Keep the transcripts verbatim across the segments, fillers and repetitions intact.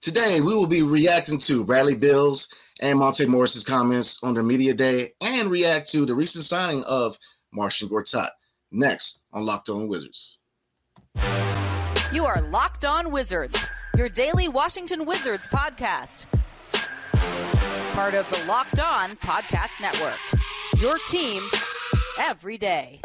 Today, we will be reacting to Bradley Beal's and Monte Morris's comments on their media day and react to the recent signing of Marcin Gortat. Next on Locked On Wizards. You are Locked On Wizards, your daily Washington Wizards podcast. Part of the Locked On Podcast Network, your team every day.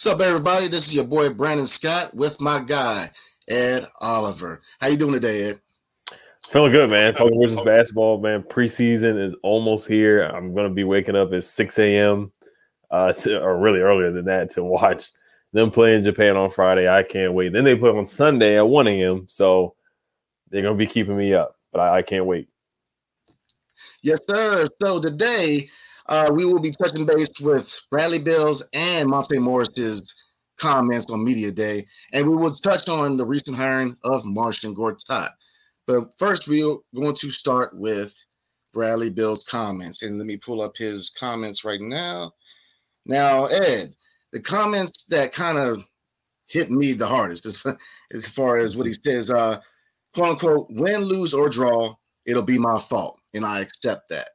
What's up, everybody? This is your boy, Brandon Scott, with my guy, Ed Oliver. How you doing today, Ed? Feeling good, man. Talking Wizards basketball, man. Preseason is almost here. I'm going to be waking up at six a.m., uh, to, or really earlier than that, to watch them play in Japan on Friday. I can't wait. Then they play on Sunday at one a.m., so they're going to be keeping me up, but I, I can't wait. Yes, sir. So today, Uh, we will be touching base with Bradley Beal's and Monte Morris's comments on media day, and we will touch on the recent hiring of Marcin Gortat. But first, we are going to start with Bradley Beal's comments, and let me pull up his comments right now. Now, Ed, the comments that kind of hit me the hardest as, as far as what he says, uh, quote unquote, win, lose, or draw, it'll be my fault, and I accept that.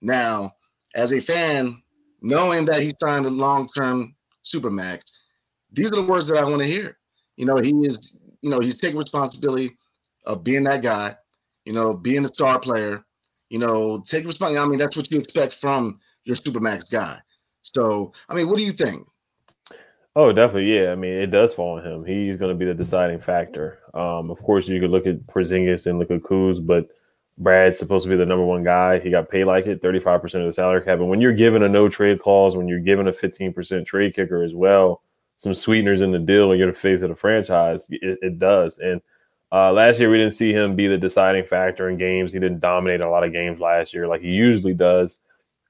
Now, as a fan, knowing that he signed a long-term supermax, these are the words that I want to hear. You know, he is, you know, he's taking responsibility of being that guy, you know, being a star player, you know, taking responsibility. I mean, that's what you expect from your supermax guy. So, I mean, what do you think? Oh, definitely. Yeah. I mean, it does fall on him. He's going to be the deciding factor. Um, of course, you could look at Porzingis and look at Kuz, but Brad's supposed to be the number one guy. He got paid like it, thirty-five percent of the salary cap. And when you're given a no-trade clause, when you're given a fifteen percent trade kicker as well, some sweeteners in the deal, and you're the face of the franchise, it, it does. And uh, last year we didn't see him be the deciding factor in games. He didn't dominate a lot of games last year like he usually does.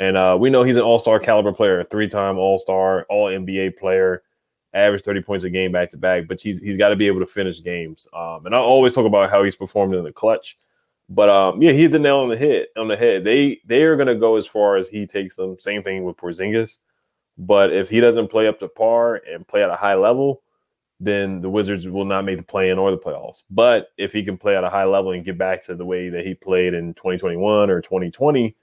And uh, we know he's an all-star caliber player, a three-time all-star, all-N B A player, average thirty points a game back-to-back. But he's, he's got to be able to finish games. Um, and I always talk about how he's performed in the clutch. But um, yeah, he hit the nail on the head. On the head, they they are gonna go as far as he takes them. Same thing with Porzingis. But if he doesn't play up to par and play at a high level, then the Wizards will not make the play-in or the playoffs. But if he can play at a high level and get back to the way that he played in twenty twenty-one or twenty twenty,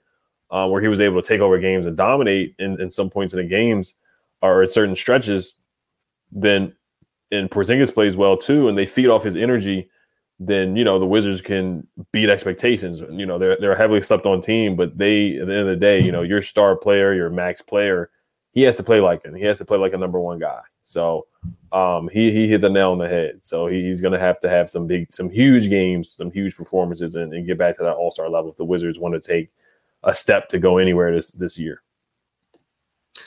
uh, where he was able to take over games and dominate in, in some points in the games or at certain stretches, then and Porzingis plays well too, and they feed off his energy, then, you know, the Wizards can beat expectations. You know, they're they're a heavily slept on team, but they, at the end of the day, you know, your star player, your max player, he has to play like it. He has to play like a number one guy. So um, he he hit the nail on the head. So he, he's going to have to have some big, some huge games, some huge performances, and, and get back to that all-star level if the Wizards want to take a step to go anywhere this, this year.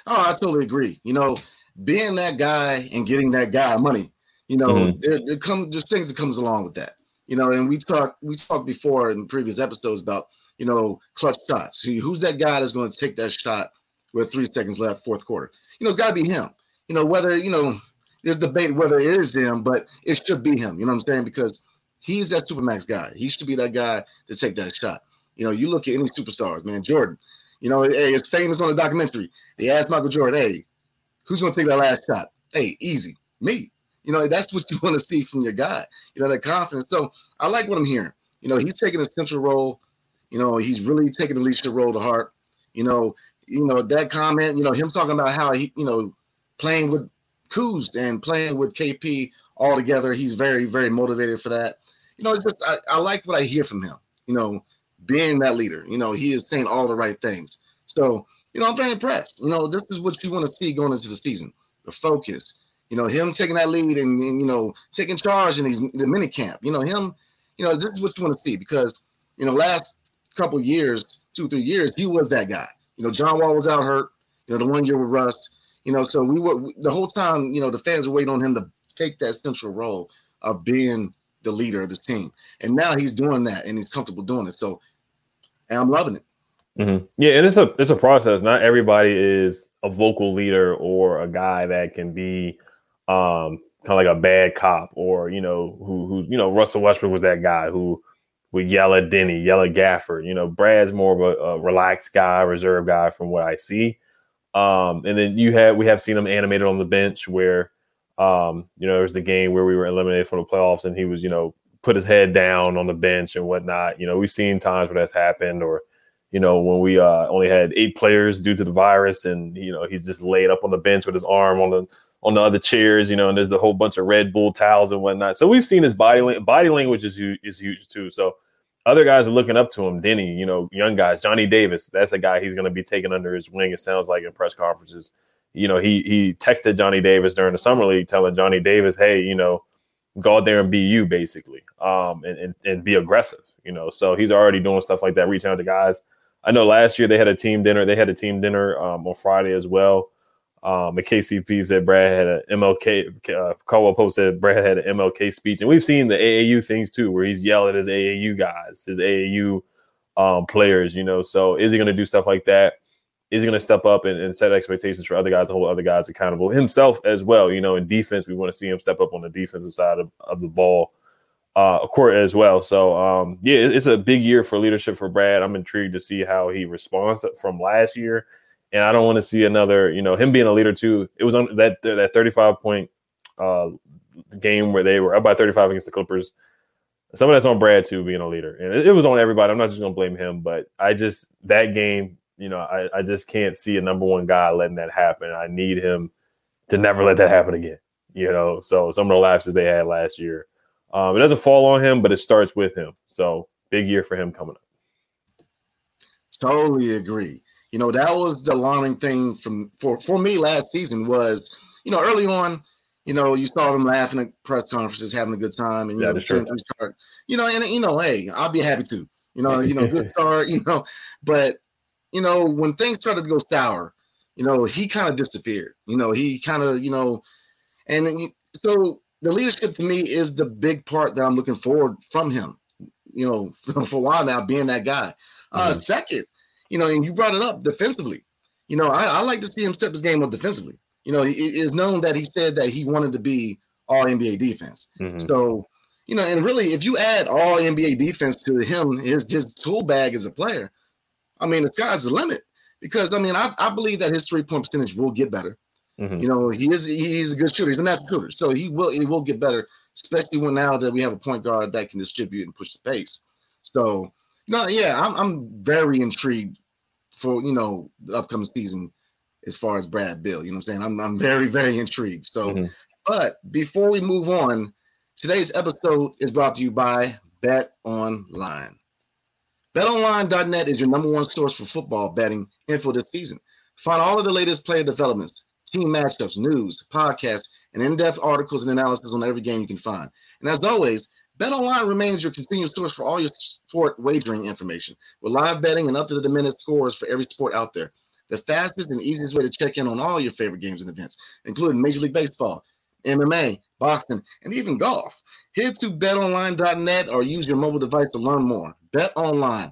Oh, I totally agree. You know, being that guy and getting that guy money, you know, mm-hmm. there, there come there's things that comes along with that. You know, and we talked we talked before in previous episodes about, you know, clutch shots. Who, who's that guy that's going to take that shot with three seconds left, fourth quarter? You know, it's got to be him. You know, whether, you know, there's debate whether it is him, but it should be him. You know what I'm saying? Because he's that supermax guy. He should be that guy to take that shot. You know, you look at any superstars, man. Jordan, you know, hey, it's famous on the documentary. They asked Michael Jordan, hey, who's going to take that last shot? Hey, easy, me. You know, that's what you want to see from your guy, you know, that confidence. So I like what I'm hearing. You know, he's taking a central role. You know, he's really taking the leadership role to heart. You know, you know, that comment, you know, him talking about how he, you know, playing with Kuz and playing with K P all together. He's very, very motivated for that. You know, it's just I, I like what I hear from him, you know, being that leader. You know, he is saying all the right things. So, you know, I'm very impressed. You know, this is what you want to see going into the season, the focus. You know, him taking that lead and, and, you know, taking charge in these, the minicamp. You know, him, you know, this is what you want to see, because, you know, last couple years, two, three years, he was that guy. You know, John Wall was out hurt, you know, the one year with Russ, you know, so we were the whole time, you know, the fans were waiting on him to take that central role of being the leader of the team. And now he's doing that, and he's comfortable doing it. So, and I'm loving it. Mm-hmm. Yeah, and it's a it's a process. Not everybody is a vocal leader or a guy that can be um, kind of like a bad cop, or, you know, who who you know, Russell Westbrook was that guy who would yell at Denny, yell at Gafford. You know, Brad's more of a, a relaxed guy, reserved guy, from what I see. Um, and then you have we have seen him animated on the bench, where um, you know, there was the game where we were eliminated from the playoffs, and he was, you know, put his head down on the bench and whatnot. You know, we've seen times where that's happened, or, you know, when we uh, only had eight players due to the virus, and, you know, he's just laid up on the bench with his arm on the on the other chairs, you know, and there's the whole bunch of Red Bull towels and whatnot. So we've seen his body body language is huge, is huge too. So other guys are looking up to him. Denny, you know, young guys, Johnny Davis, that's a guy he's going to be taking under his wing, it sounds like, in press conferences. You know, he he texted Johnny Davis during the summer league, telling Johnny Davis, hey, you know, go out there and be you, basically, um, and, and and be aggressive. You know, so he's already doing stuff like that, reaching out to guys. I know last year they had a team dinner. They had a team dinner um, on Friday as well. Um, the K C P said Brad had an M L K. Uh, Caldwell Pope said Brad had an M L K speech. And we've seen the A A U things too, where he's yelling at his A A U guys, his A A U um, players, you know. So is he going to do stuff like that? Is he going to step up and, and set expectations for other guys and hold other guys accountable? Himself as well, you know, in defense, we want to see him step up on the defensive side of, of the ball. Uh, court as well. So, um, yeah, it's a big year for leadership for Brad. I'm intrigued to see how he responds from last year. And I don't want to see another, you know, him being a leader too. It was on that that thirty-five point uh, game where they were up by thirty-five against the Clippers. Some of that's on Brad too, being a leader. And it, it was on everybody. I'm not just going to blame him, but I just, that game, you know, I, I just can't see a number one guy letting that happen. I need him to never let that happen again, you know? So some of the lapses they had last year, Um, it doesn't fall on him, but it starts with him. So big year for him coming up. Totally agree. You know, that was the alarming thing from for, for me last season was, you know, early on, you know, you saw them laughing at press conferences, having a good time, and you yeah, know, sure. start, you know, and you know, hey, I'll be happy too. You know, you know, good start, you know, but you know, when things started to go sour, you know, he kind of disappeared. You know, he kind of, you know, and then, so. The leadership to me is the big part that I'm looking forward from him, you know, for, for a while now, being that guy. Uh, mm-hmm. Second, you know, and you brought it up defensively. You know, I, I like to see him step his game up defensively. You know, it is known that he said that he wanted to be all N B A defense. Mm-hmm. So, you know, and really, if you add all N B A defense to him, his, his tool bag as a player, I mean, the sky's the limit. Because, I mean, I, I believe that his three-point percentage will get better. Mm-hmm. You know, he is he's a good shooter. He's a natural shooter. So he will he will get better, especially when now that we have a point guard that can distribute and push the pace. So, no, yeah, I'm I'm very intrigued for, you know, the upcoming season as far as Brad Beal. You know what I'm saying? I'm I'm very, very intrigued. So, mm-hmm. But before we move on, today's episode is brought to you by Bet Online. bet online dot net is your number one source for football betting info this season. Find all of the latest player developments, team matchups, news, podcasts, and in-depth articles and analysis on every game you can find. And as always, BetOnline remains your continued source for all your sport wagering information, with live betting and up-to-the-minute scores for every sport out there. The fastest and easiest way to check in on all your favorite games and events, including Major League Baseball, M M A, boxing, and even golf. Head to bet online dot net or use your mobile device to learn more. BetOnline.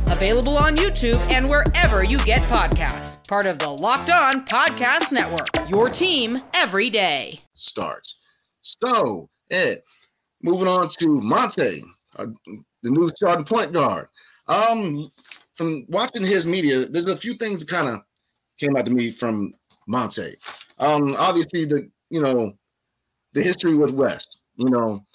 available on YouTube and wherever you get podcasts. Part of the Locked On Podcast Network, your team every day. Starts. So, Ed, moving on to Monte, uh, the new starting point guard. Um, from watching his media, there's a few things that kind of came out to me from Monte. Um, obviously, the you know, the history with West, you know,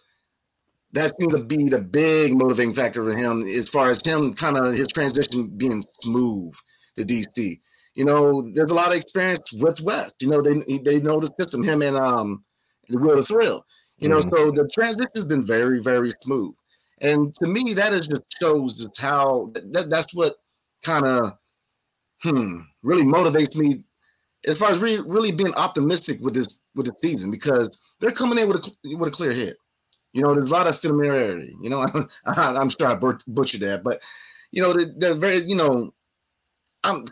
that seems to be the big motivating factor for him as far as him kind of his transition being smooth to D C. you know, there's a lot of experience with Wes. You know, they they know the system, him and um the Will to Thrill. You know, mm-hmm. so the transition's been very, very smooth. And to me, that is just shows just how that, that's what kind of hmm really motivates me as far as really, really being optimistic with this with the season, because they're coming in with a with a clear head. You know, there's a lot of familiarity. You know, I'm sure I butchered that, but you know, they're, they're very. You know, I'm,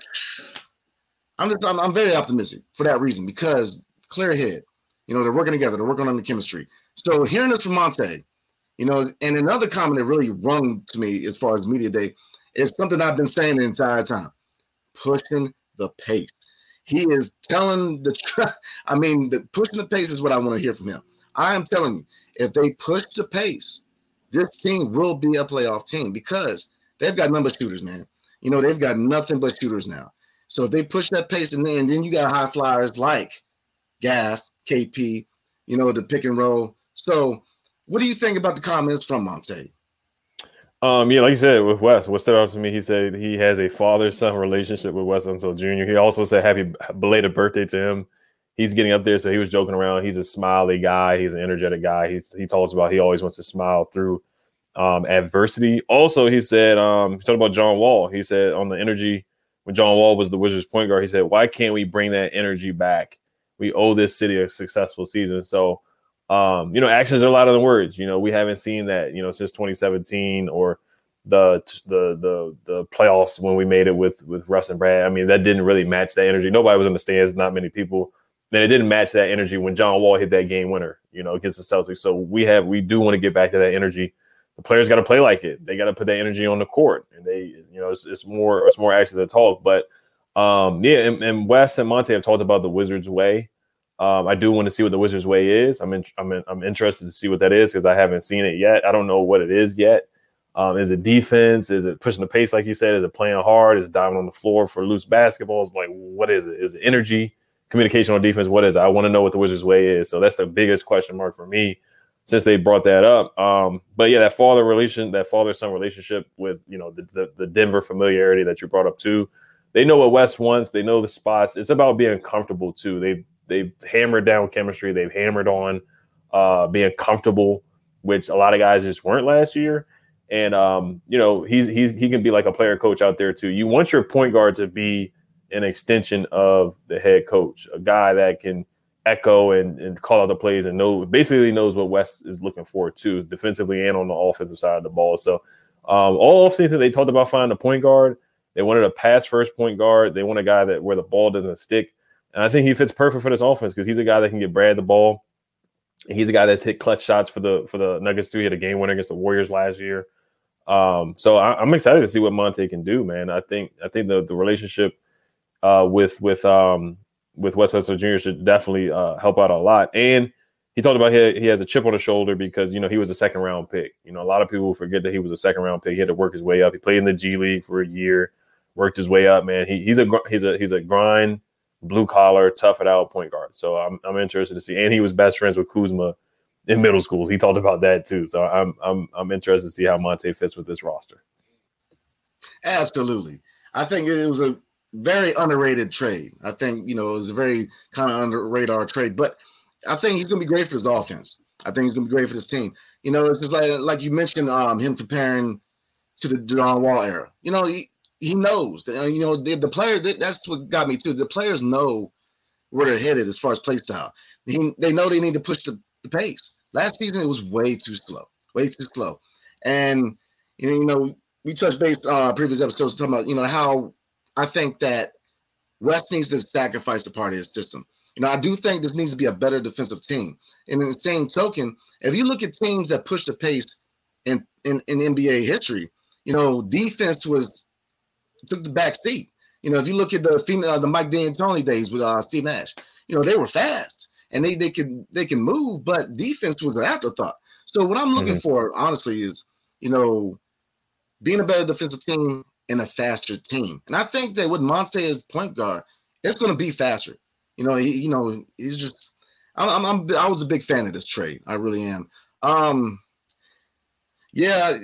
I'm just, I'm, I'm very optimistic for that reason, because clear head. You know, they're working together. They're working on the chemistry. So hearing this from Monte, you know, and another comment that really rung to me as far as media day is something I've been saying the entire time: pushing the pace. He is telling the truth. I mean, the, pushing the pace is what I want to hear from him. I am telling you, if they push the pace, this team will be a playoff team, because they've got number shooters, man. You know, they've got nothing but shooters now. So if they push that pace, and then, and then you got high flyers like Gaff, K P, you know, the pick and roll. So what do you think about the comments from Monte? Um, yeah, like you said, with Wes, what stood out to me, he said he has a father-son relationship with Wes Unseld Junior He also said happy belated birthday to him. He's getting up there, so he was joking around. He's a smiley guy. He's an energetic guy. He's, he told us about he always wants to smile through um, adversity. Also, he said, um, he talked about John Wall. He said on the energy, when John Wall was the Wizards point guard, he said, why can't we bring that energy back? We owe this city a successful season. So, um, you know, actions are louder than words. You know, we haven't seen that, you know, since twenty seventeen or the the the the playoffs when we made it with, with Russ and Brad. I mean, that didn't really match that energy. Nobody was in the stands, not many people. And it didn't match that energy when John Wall hit that game winner, you know, against the Celtics. So we have, we do want to get back to that energy. The players got to play like it. They got to put that energy on the court, and they, you know, it's, it's more, it's more action than talk. But um, yeah, and, and Wes and Monte have talked about the Wizards way. Um, I do want to see what the Wizards way is. I'm in, I'm in, I'm interested to see what that is, because I haven't seen it yet. I don't know what it is yet. Um, is it defense? Is it pushing the pace, like you said? Is it playing hard? Is it diving on the floor for loose basketballs? Like, what is it? Is it energy? Communication on defense, what is it? I want to know what the Wizards' way is. So that's the biggest question mark for me since they brought that up. Um, but yeah, that father relation, that father-son relationship with, you know, the, the the Denver familiarity that you brought up too. They know what Wes wants. They know the spots. It's about being comfortable too. They've they've hammered down chemistry. They've hammered on uh, being comfortable, which a lot of guys just weren't last year. And um, you know, he's he's he can be like a player coach out there too. You want your point guard to be an extension of the head coach, a guy that can echo and, and call out the plays and know, basically knows what Wes is looking for too, defensively and on the offensive side of the ball. So um, all offseason they talked about finding a point guard. They wanted a pass first point guard. They want a guy that where the ball doesn't stick. And I think he fits perfect for this offense, because he's a guy that can get Brad the ball. And he's a guy that's hit clutch shots for the, for the Nuggets too. He had a game winner against the Warriors last year. Um, so I, I'm excited to see what Monte can do, man. I think, I think the, the relationship, Uh, with with um, with Wes Unseld Junior should definitely uh, help out a lot. And he talked about he, he has a chip on his shoulder because, you know, he was a second round pick. You know, a lot of people forget that he was a second round pick. He had to work his way up. He played in the G League for a year, worked his way up. Man, he, he's a he's a he's a grind, blue collar, tough it out point guard. So I'm I'm interested to see. And he was best friends with Kuzma in middle school. He talked about that too. So I'm I'm I'm interested to see how Monte fits with this roster. Absolutely, I think it was a very underrated trade. I think, you know, it was a very kind of under radar trade, but I think he's going to be great for his offense. I think he's going to be great for this team. You know, it's just like, like you mentioned, um, him comparing to the John Wall era. You know, he, he knows that, you know, the, the player, that, that's what got me too. The players know where they're headed as far as play style. He, they know they need to push the, the pace. Last season, it was way too slow, way too slow. And, you know, we touched base on uh, previous episodes talking about, you know, how I think that West needs to sacrifice a part of his system. You know, I do think this needs to be a better defensive team. And in the same token, if you look at teams that push the pace in, in, in N B A history, you know, defense was took the back seat. You know, if you look at the female, the Mike D'Antoni days with uh, Steve Nash, you know, they were fast and they they can they can move, but defense was an afterthought. So what I'm looking mm-hmm. for, honestly, is, you know, being a better defensive team and a faster team. And I think that with Monte as point guard, it's going to be faster. You know, he, you know, he's just, I'm, I'm, I was a big fan of this trade. I really am. Um, yeah,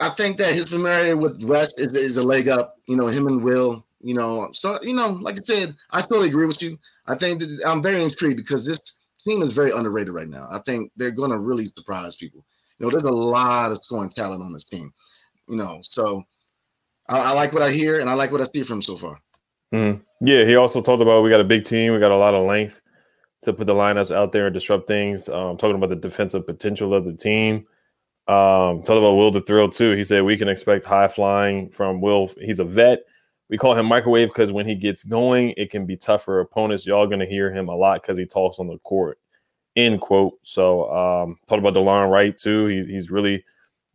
I think that his familiarity with West is, is a leg up. You know, him and Will, You know, so, you know, like I said, I totally agree with you. I think that I'm very intrigued because this team is very underrated right now. I think they're going to really surprise people. You know, there's a lot of scoring talent on this team, you know, so I, I like what I hear and I like what I see from him so far. Mm-hmm. Yeah, he also talked about we got a big team. We got a lot of length to put the lineups out there and disrupt things. Um, talking about the defensive potential of the team. Um, talking about Will the Thrill, too. He said we can expect high flying from Will. He's a vet. We call him microwave because when he gets going, it can be tough for opponents. Y'all going to hear him a lot because he talks on the court, end quote. So um, talked about DeLon Wright, too. He, he's really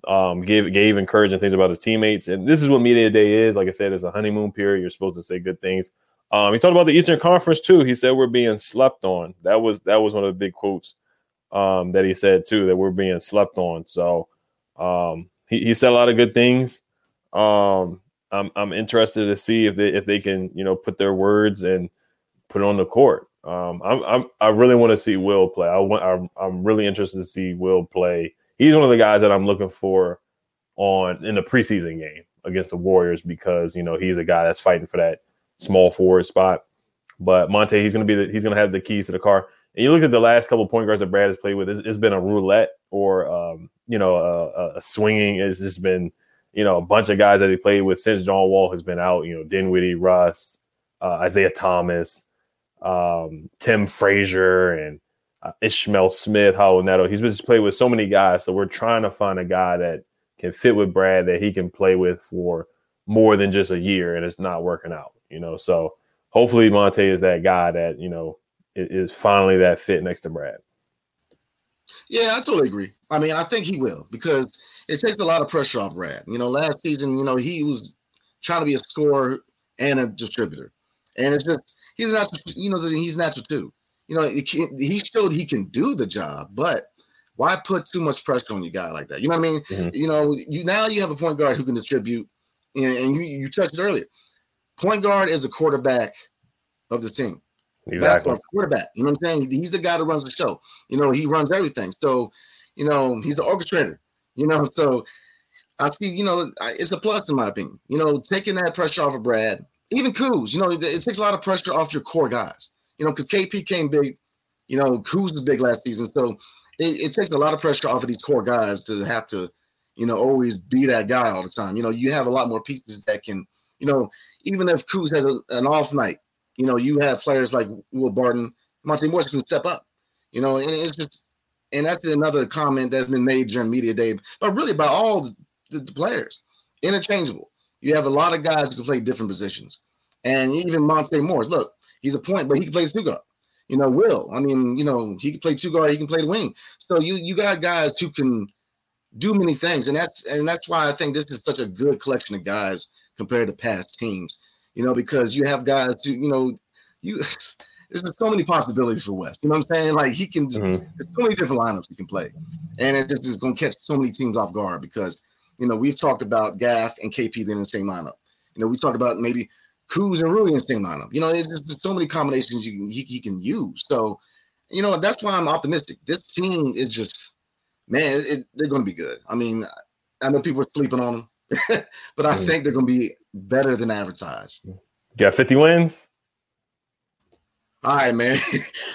um, gave, gave encouraging things about his teammates. And this is what media day is. Like I said, it's a honeymoon period. You're supposed to say good things. Um, he talked about the Eastern Conference, too. He said we're being slept on. That was that was one of the big quotes um, that he said, too, that we're being slept on. So um, he, he said a lot of good things. Um I'm I'm interested to see if they if they can, you know, put their words and put it on the court. Um, I'm I'm I really want to see Will play. I want I'm, I'm really interested to see Will play. He's one of the guys that I'm looking for on in the preseason game against the Warriors because you know he's a guy that's fighting for that small forward spot. But Monte, he's gonna be the, he's gonna have the keys to the car. And you look at the last couple of point guards that Brad has played with. It's, it's been a roulette or um, you know a, a swinging. It's just been. You know, a bunch of guys that he played with since John Wall has been out, you know, Dinwiddie, Russ, uh, Isaiah Thomas, um, Tim Frazier, and uh, Ishmael Smith, Howell Neto. He's just played with so many guys. So we're trying to find a guy that can fit with Brad that he can play with for more than just a year, and it's not working out, you know. So hopefully Monte is that guy that, you know, is finally that fit next to Brad. Yeah, I totally agree. I mean, I think he will because – it takes a lot of pressure off Brad. You know, last season, you know, he was trying to be a scorer and a distributor. And it's just, he's not, you know, he's natural too. You know, it can, he showed he can do the job, but why put too much pressure on your guy like that? You know what I mean? Mm-hmm. You know, you now you have a point guard who can distribute, and, and you, you touched it earlier. Point guard is a quarterback of the team. Exactly. Basketball quarterback. You know what I'm saying? He's the guy that runs the show. You know, he runs everything. So, you know, he's an orchestrator. You know, so I see, you know, it's a plus in my opinion. You know, taking that pressure off of Brad, even Kuz, you know, it, it takes a lot of pressure off your core guys, you know, because K P came big, you know, Kuz was big last season. So it, it takes a lot of pressure off of these core guys to have to, you know, always be that guy all the time. You know, you have a lot more pieces that can, you know, even if Kuz has a, an off night, you know, you have players like Will Barton, Monte Morris can step up, you know, and it's just, and that's another comment that's been made during media day, but really by all the, the, the players, interchangeable. You have a lot of guys who can play different positions, and even Monte Morris. Look, he's a point, but he can play two guard. You know, Will. I mean, you know, he can play two guard. He can play the wing. So you you got guys who can do many things, and that's and that's why I think this is such a good collection of guys compared to past teams. You know, because you have guys who you know you. There's so many possibilities for Wes. You know what I'm saying? Like he can, mm-hmm. there's so many different lineups he can play, and it just is going to catch so many teams off guard because you know we've talked about Gaff and K P being in the same lineup. You know we talked about maybe Kuz and Rui in the same lineup. You know it's just there's so many combinations you can he, he can use. So you know that's why I'm optimistic. This team is just man, it, they're going to be good. I mean, I know people are sleeping on them, but I mm-hmm. think they're going to be better than advertised. You got fifty wins. All right, man.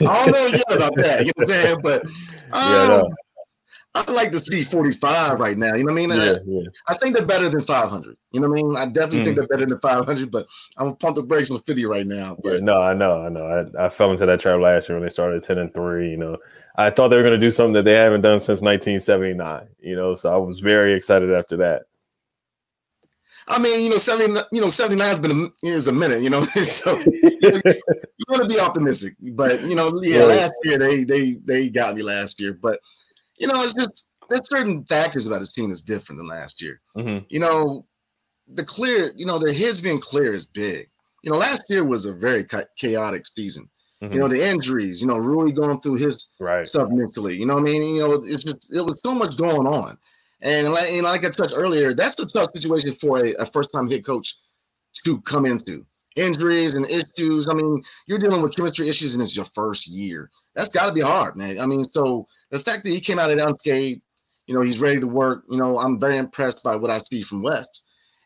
I don't know yet about that. You know what I'm saying? But um, yeah, no. I'd like to see forty-five right now. You know what I mean? Yeah, I, yeah. I think they're better than five hundred. You know what I mean? I definitely mm. think they're better than five hundred, but I'm going to pump the brakes on fifty right now. But. Yeah, no, I know. I know. I, I fell into that trap last year when they started ten and three. You know, I thought they were going to do something that they haven't done since nineteen seventy-nine. You know, so I was very excited after that. I mean, you know, seventy, you know, seventy-nine has been a, is a minute, you know, so you, know, you want to be optimistic, but you know, yeah, right. Last year they they they got me last year, but you know, it's just there's certain factors about his team that's different than last year. Mm-hmm. You know, the clear, you know, the his being clear is big. You know, last year was a very chaotic season. Mm-hmm. You know, the injuries, you know, Rui going through his right. stuff mentally. You know what I mean? You know, it's just it was so much going on. And like, and like I touched earlier, that's a tough situation for a, a first-time head coach to come into. Injuries and issues. I mean, you're dealing with chemistry issues, and it's your first year. That's got to be hard, man. I mean, so the fact that he came out of it unscathed, you know, he's ready to work. You know, I'm very impressed by what I see from Wes.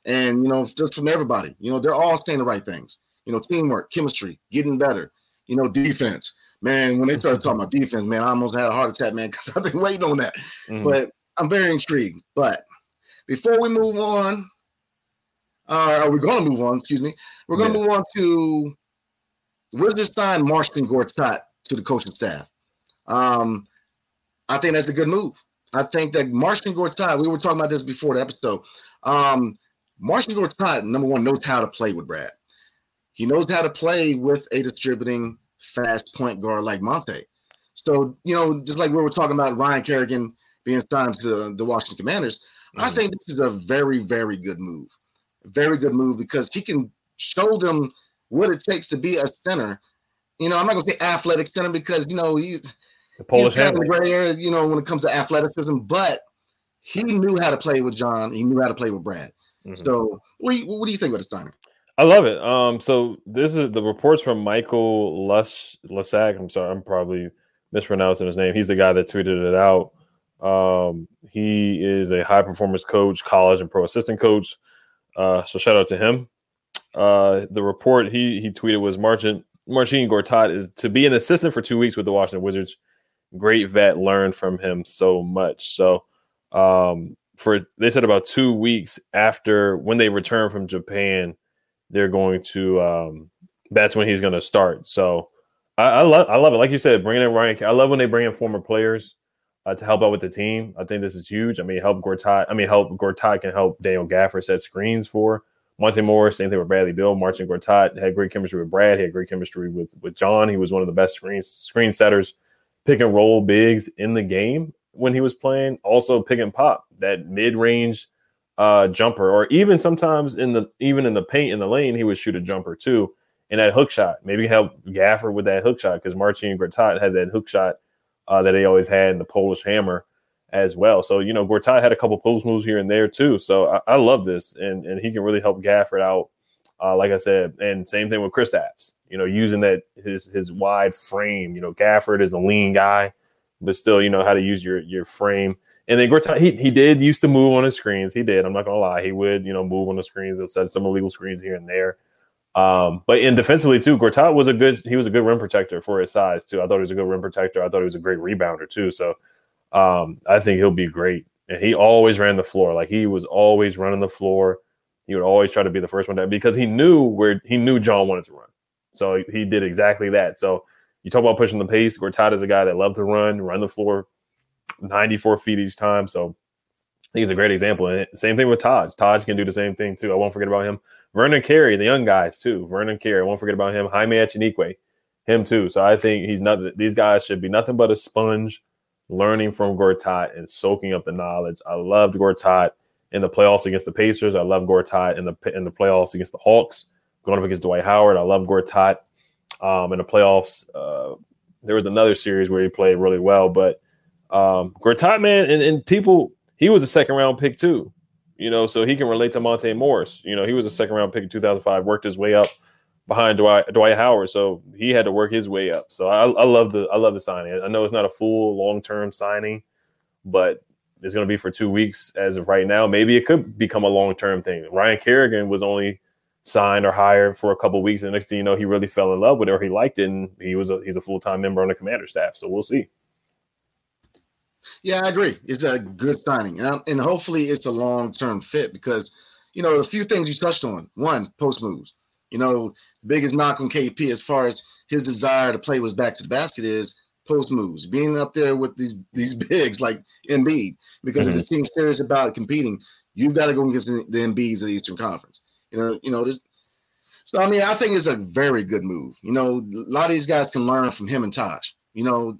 And, you know, just from everybody, you know, they're all saying the right things. You know, teamwork, chemistry, getting better, you know, defense. Man, when they started talking about defense, man, I almost had a heart attack, man, because I've been waiting on that. Mm-hmm. But I'm very intrigued. But before we move on, uh, or we're going to move on, excuse me. We're going to yeah. move on to Wizards signed Marcin Gortat to the coaching staff. Um, I think that's a good move. I think that Marcin Gortat, we were talking about this before the episode. Um, Marcin Gortat, number one, knows how to play with Brad. He knows how to play with a distributing fast point guard like Monte. So, you know, just like we were talking about Ryan Kerrigan being signed to the Washington Commanders, mm-hmm. I think this is a very, very good move. Very good move because he can show them what it takes to be a center. You know, I'm not going to say athletic center because, you know, he's the Polish kind of gray area, you know, when it comes to athleticism, but he knew how to play with John. He knew how to play with Brad. Mm-hmm. So what do, you, what do you think about the signing? I love it. Um, so this is the reports from Michael Lush, Lusak. I'm sorry, I'm probably mispronouncing his name. He's the guy that tweeted it out. Um, he is a high-performance coach, college and pro assistant coach. Uh, so shout out to him. Uh, the report he he tweeted was Marcin Marcin Gortat is to be an assistant for two weeks with the Washington Wizards. Great vet, learned from him so much. So um, for they said about two weeks after when they return from Japan, they're going to um, that's when he's going to start. So I, I love I love it. Like you said, bringing in Ryan. I love when they bring in former players uh, to help out with the team. I think this is huge. I mean, help Gortat. I mean, help Gortat can help Daniel Gafford set screens for Monte Morris. Same thing with Bradley Beal. Marcin Gortat had great chemistry with Brad. He had great chemistry with with John. He was one of the best screen screen setters. Pick and roll bigs in the game when he was playing, also pick and pop, that mid-range uh, jumper, or even sometimes in the even in the paint in the lane, he would shoot a jumper too. And that hook shot, maybe help Gafford with that hook shot because Marcin Gortat had that hook shot uh, that he always had in the Polish hammer as well. So you know, Gortat had a couple post moves here and there too. So I, I love this, and and he can really help Gafford out. Uh, like I said, and same thing with Chris Apps. You know, using that his his wide frame. You know, Gafford is a lean guy, but still, you know how to use your your frame. And then Gortat, he he did used to move on his screens. He did. I'm not gonna lie, he would you know move on the screens and set some illegal screens here and there. Um, but in defensively too, Gortat was a good. He was a good rim protector for his size too. I thought he was a good rim protector. I thought he was a great rebounder too. So um, I think he'll be great. And he always ran the floor. Like he was always running the floor. He would always try to be the first one to, because he knew where he knew John wanted to run. So he did exactly that. So you talk about pushing the pace. Gortat is a guy that loved to run, run the floor ninety-four feet each time. So I think he's a great example. And same thing with Taj. Taj can do the same thing, too. I won't forget about him. Vernon Carey, the young guys, too. Vernon Carey, I won't forget about him. Jaime Achinique, him, too. So I think he's nothing. These guys should be nothing but a sponge learning from Gortat and soaking up the knowledge. I loved Gortat in the playoffs against the Pacers. I love Gortat in the, in the playoffs against the Hawks. Going up against Dwight Howard. I love Gortat um, in the playoffs. Uh, there was another series where he played really well, but um, Gortat, man, and, and people, he was a second round pick too, you know, so he can relate to Monte Morris. You know, he was a second round pick in two thousand five, worked his way up behind Dwight, Dwight Howard. So he had to work his way up. So I, I love the, I love the signing. I know it's not a full long-term signing, but it's going to be for two weeks as of right now. Maybe it could become a long-term thing. Ryan Kerrigan was only signed or hired for a couple of weeks, and the next thing you know, he really fell in love with it, or he liked it, and he was a, he's a full-time member on the Commander staff. So we'll see. Yeah, I agree. It's a good signing, and, and hopefully it's a long-term fit because, you know, a few things you touched on. One, post moves. You know, the biggest knock on K P as far as his desire to play was back to the basket is post moves, being up there with these these bigs like Embiid, because mm-hmm. if the team's serious about competing, you've got to go against the, the Embiids of the Eastern Conference. You know, you know, this, so I mean, I think it's a very good move. You know, a lot of these guys can learn from him and Taj. You know,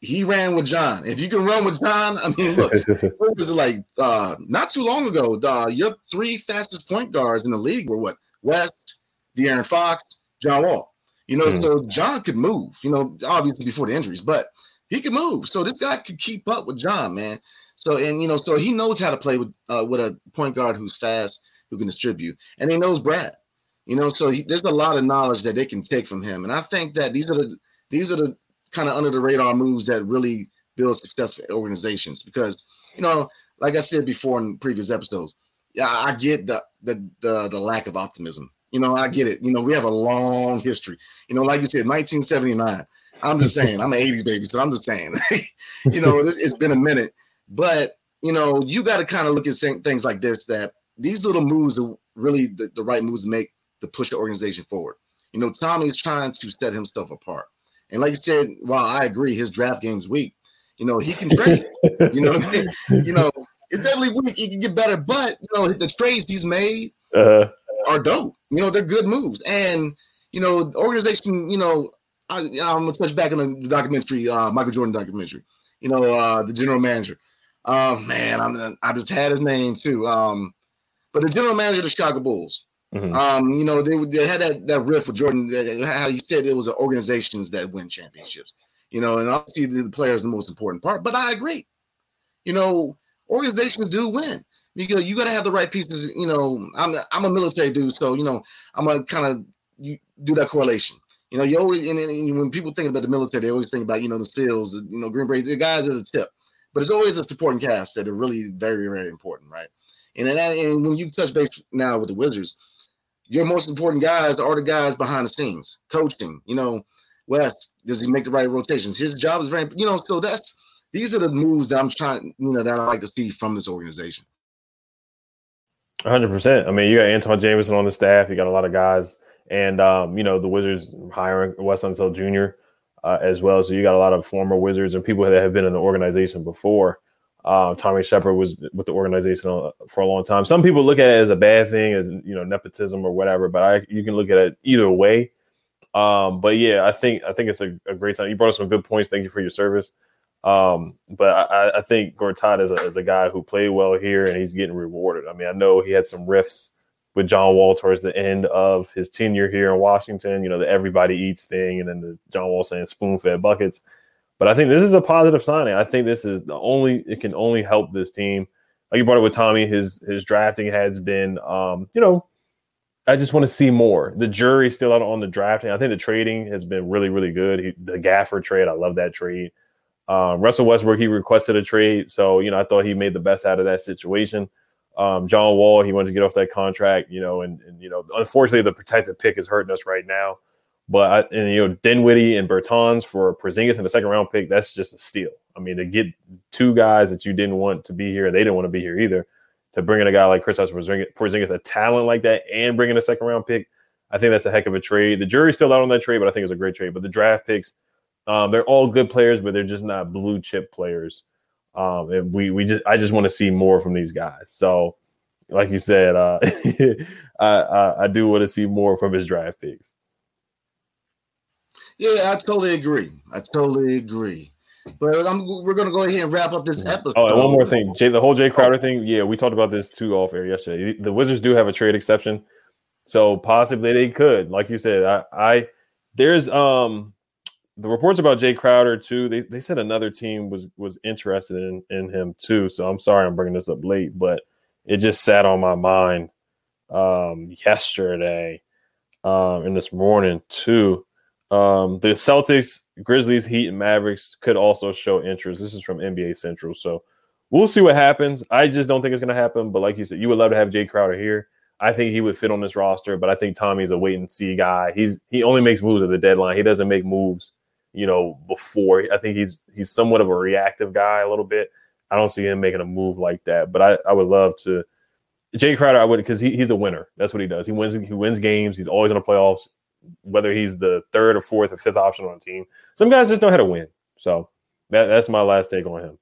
he ran with John. If you can run with John, I mean, look, it was like uh, not too long ago, uh, your three fastest point guards in the league were what? West, De'Aaron Fox, John Wall. You know, mm-hmm. so John could move, you know, obviously before the injuries, but he could move. So this guy could keep up with John, man. So, and, you know, so he knows how to play with uh, with a point guard who's fast, who can distribute, and he knows Brad, you know, so he, there's a lot of knowledge that they can take from him. And I think that these are the, these are the kind of under the radar moves that really build successful organizations because, you know, like I said before in previous episodes, yeah, I get the, the the the lack of optimism. You know, I get it. You know, we have a long history. You know, like you said, nineteen seventy-nine. I'm just saying, I'm an eighties baby, so I'm just saying, you know, it's, it's been a minute. But, you know, you got to kind of look at things like this, that these little moves are really the, the right moves to make to push the organization forward. You know, Tommy's trying to set himself apart. And like you said, while I agree, his draft game's weak. You know, he can trade. You know what I mean? You know, it's definitely weak. He can get better. But, you know, the trades he's made uh, are dope. You know, they're good moves. And, you know, the organization, you know, I, I'm going to touch back on the documentary, uh, Michael Jordan documentary, you know, uh, the general manager. Uh, man, I'm, I just had his name too. Um, but the general manager of the Chicago Bulls, mm-hmm. um, you know, they they had that, that riff with Jordan, that, how he said it was organizations that win championships. You know, and obviously the player is the most important part, but I agree. You know, organizations do win. You know, you got to have the right pieces. You know, I'm I'm a military dude, so, you know, I'm going to kind of do that correlation. You know, you always, and, and when people think about the military, they always think about, you know, the SEALs, you know, Green Berets, the guys at the tip. But it's always a supporting cast that are really very, very important, right? And, and, and when you touch base now with the Wizards, your most important guys are the guys behind the scenes, coaching, you know, Wes, does he make the right rotations? His job is very, you know, so that's, these are the moves that I'm trying, you know, that I like to see from this organization. one hundred percent. I mean, you got Anton Jameson on the staff. You got a lot of guys. And, um, you know, the Wizards hiring Wes Unseld Junior Uh, as well. So you got a lot of former Wizards and people that have been in the organization before. Uh, Tommy Shepard was with the organization for a long time. Some people look at it as a bad thing, as, you know, nepotism or whatever, but I, you can look at it either way. Um, but, yeah, I think I think it's a, a great time. You brought up some good points. Thank you for your service. Um, but I, I think Gortat is a, is a guy who played well here, and he's getting rewarded. I mean, I know he had some rifts with John Wall towards the end of his tenure here in Washington, you know, the everybody eats thing, and then the John Wall saying spoon-fed buckets. But I think this is a positive signing. I think this is the only – it can only help this team. Like you brought it with Tommy, his his drafting has been, um, you know, I just want to see more. The jury's still out on the drafting. I think the trading has been really, really good. He, the Gafford trade, I love that trade. Um, Russell Westbrook, he requested a trade. So, you know, I thought he made the best out of that situation. Um, John Wall, he wanted to get off that contract, you know, and, and you know, unfortunately, the protected pick is hurting us right now. But, I, and you know, Dinwiddie and Bertans for Porzingis in the second round pick, that's just a steal. I mean, to get two guys that you didn't want to be here, they didn't want to be here either, to bring in a guy like Kristaps Porzingis, a talent like that, and bring in a second round pick, I think that's a heck of a trade. The jury's still out on that trade, but I think it's a great trade. But the draft picks, um, they're all good players, but they're just not blue chip players. Um, and we, we just, I just want to see more from these guys. So like you said, uh, I, I, I do want to see more from his draft picks. Yeah, I totally agree. I totally agree. But I'm, we're going to go ahead and wrap up this episode. Oh, and one more thing, Jay, the whole Jay Crowder oh. thing. Yeah. We talked about this too off air yesterday. The Wizards do have a trade exception. So possibly they could, like you said, I, I, there's, um, the reports about Jay Crowder, too, they they said another team was was interested in, in him, too. So I'm sorry I'm bringing this up late, but it just sat on my mind um, yesterday um, and this morning, too. Um, the Celtics, Grizzlies, Heat, and Mavericks could also show interest. This is from N B A Central. So we'll see what happens. I just don't think it's going to happen. But like you said, you would love to have Jay Crowder here. I think he would fit on this roster, but I think Tommy's a wait-and-see guy. He's He only makes moves at the deadline. He doesn't make moves. You know, before I think he's he's somewhat of a reactive guy a little bit. I don't see him making a move like that, but I, I would love to. Jay Crowder, I would, because he, he's a winner. That's what he does. He wins he wins games. He's always in the playoffs, whether he's the third or fourth or fifth option on a team. Some guys just know how to win. So that, that's my last take on him.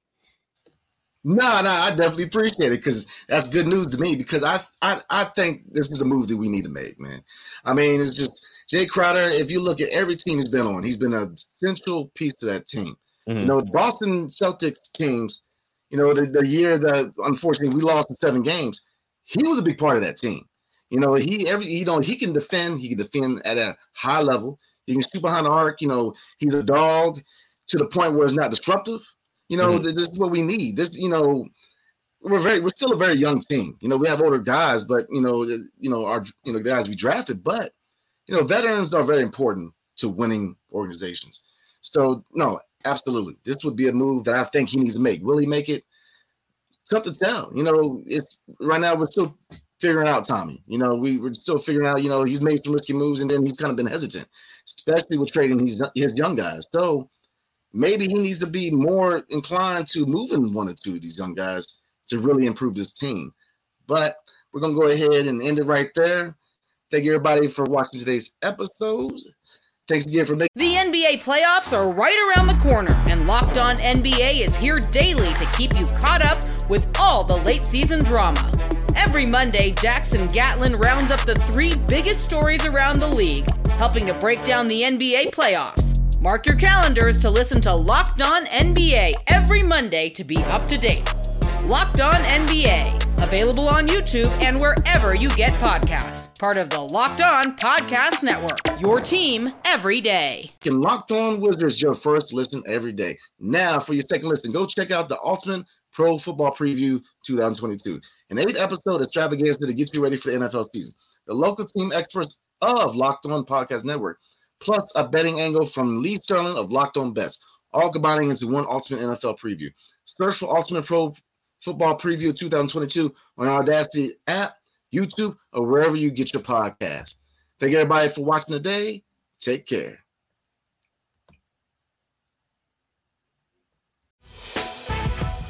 No, no, I definitely appreciate it, because that's good news to me, because I, I I think this is a move that we need to make, man. I mean, it's just Jay Crowder, if you look at every team he's been on, he's been a central piece to that team. Mm-hmm. You know, Boston Celtics teams, you know, the, the year that unfortunately we lost in seven games, he was a big part of that team. You know, he every you know he can defend, he can defend at a high level. He can shoot behind the arc. You know, he's a dog to the point where it's not disruptive. You know, mm-hmm. This is what we need. This, you know, we're very we're still a very young team. You know, we have older guys, but you know, you know our you know guys we drafted, but. You know, veterans are very important to winning organizations. So, no, absolutely. This would be a move that I think he needs to make. Will he make it? come to town. You know, it's right now we're still figuring out Tommy. You know, we were still figuring out, you know, he's made some risky moves and then he's kind of been hesitant, especially with trading his, his young guys. So maybe he needs to be more inclined to moving one or two of these young guys to really improve this team. But we're going to go ahead and end it right there. Thank you, everybody, for watching today's episode. Thanks again for making the N B A playoffs are right around the corner, and Locked On N B A is here daily to keep you caught up with all the late season drama. Every Monday, Jackson Gatlin rounds up the three biggest stories around the league, helping to break down the N B A playoffs. Mark your calendars to listen to Locked On N B A every Monday to be up to date. Locked On N B A, available on YouTube and wherever you get podcasts. Part of the Locked On Podcast Network, your team every day. And Locked On Wizards, your first listen every day. Now, for your second listen, go check out the Ultimate Pro Football Preview twenty twenty-two, an eight-episode extravaganza to get you ready for the N F L season. The local team experts of Locked On Podcast Network, plus a betting angle from Lee Sterling of Locked On Bets, all combining into one Ultimate N F L Preview. Search for Ultimate Pro Football Preview twenty twenty-two on Audacity app, YouTube, or wherever you get your podcast. Thank you, everybody, for watching today. Take care.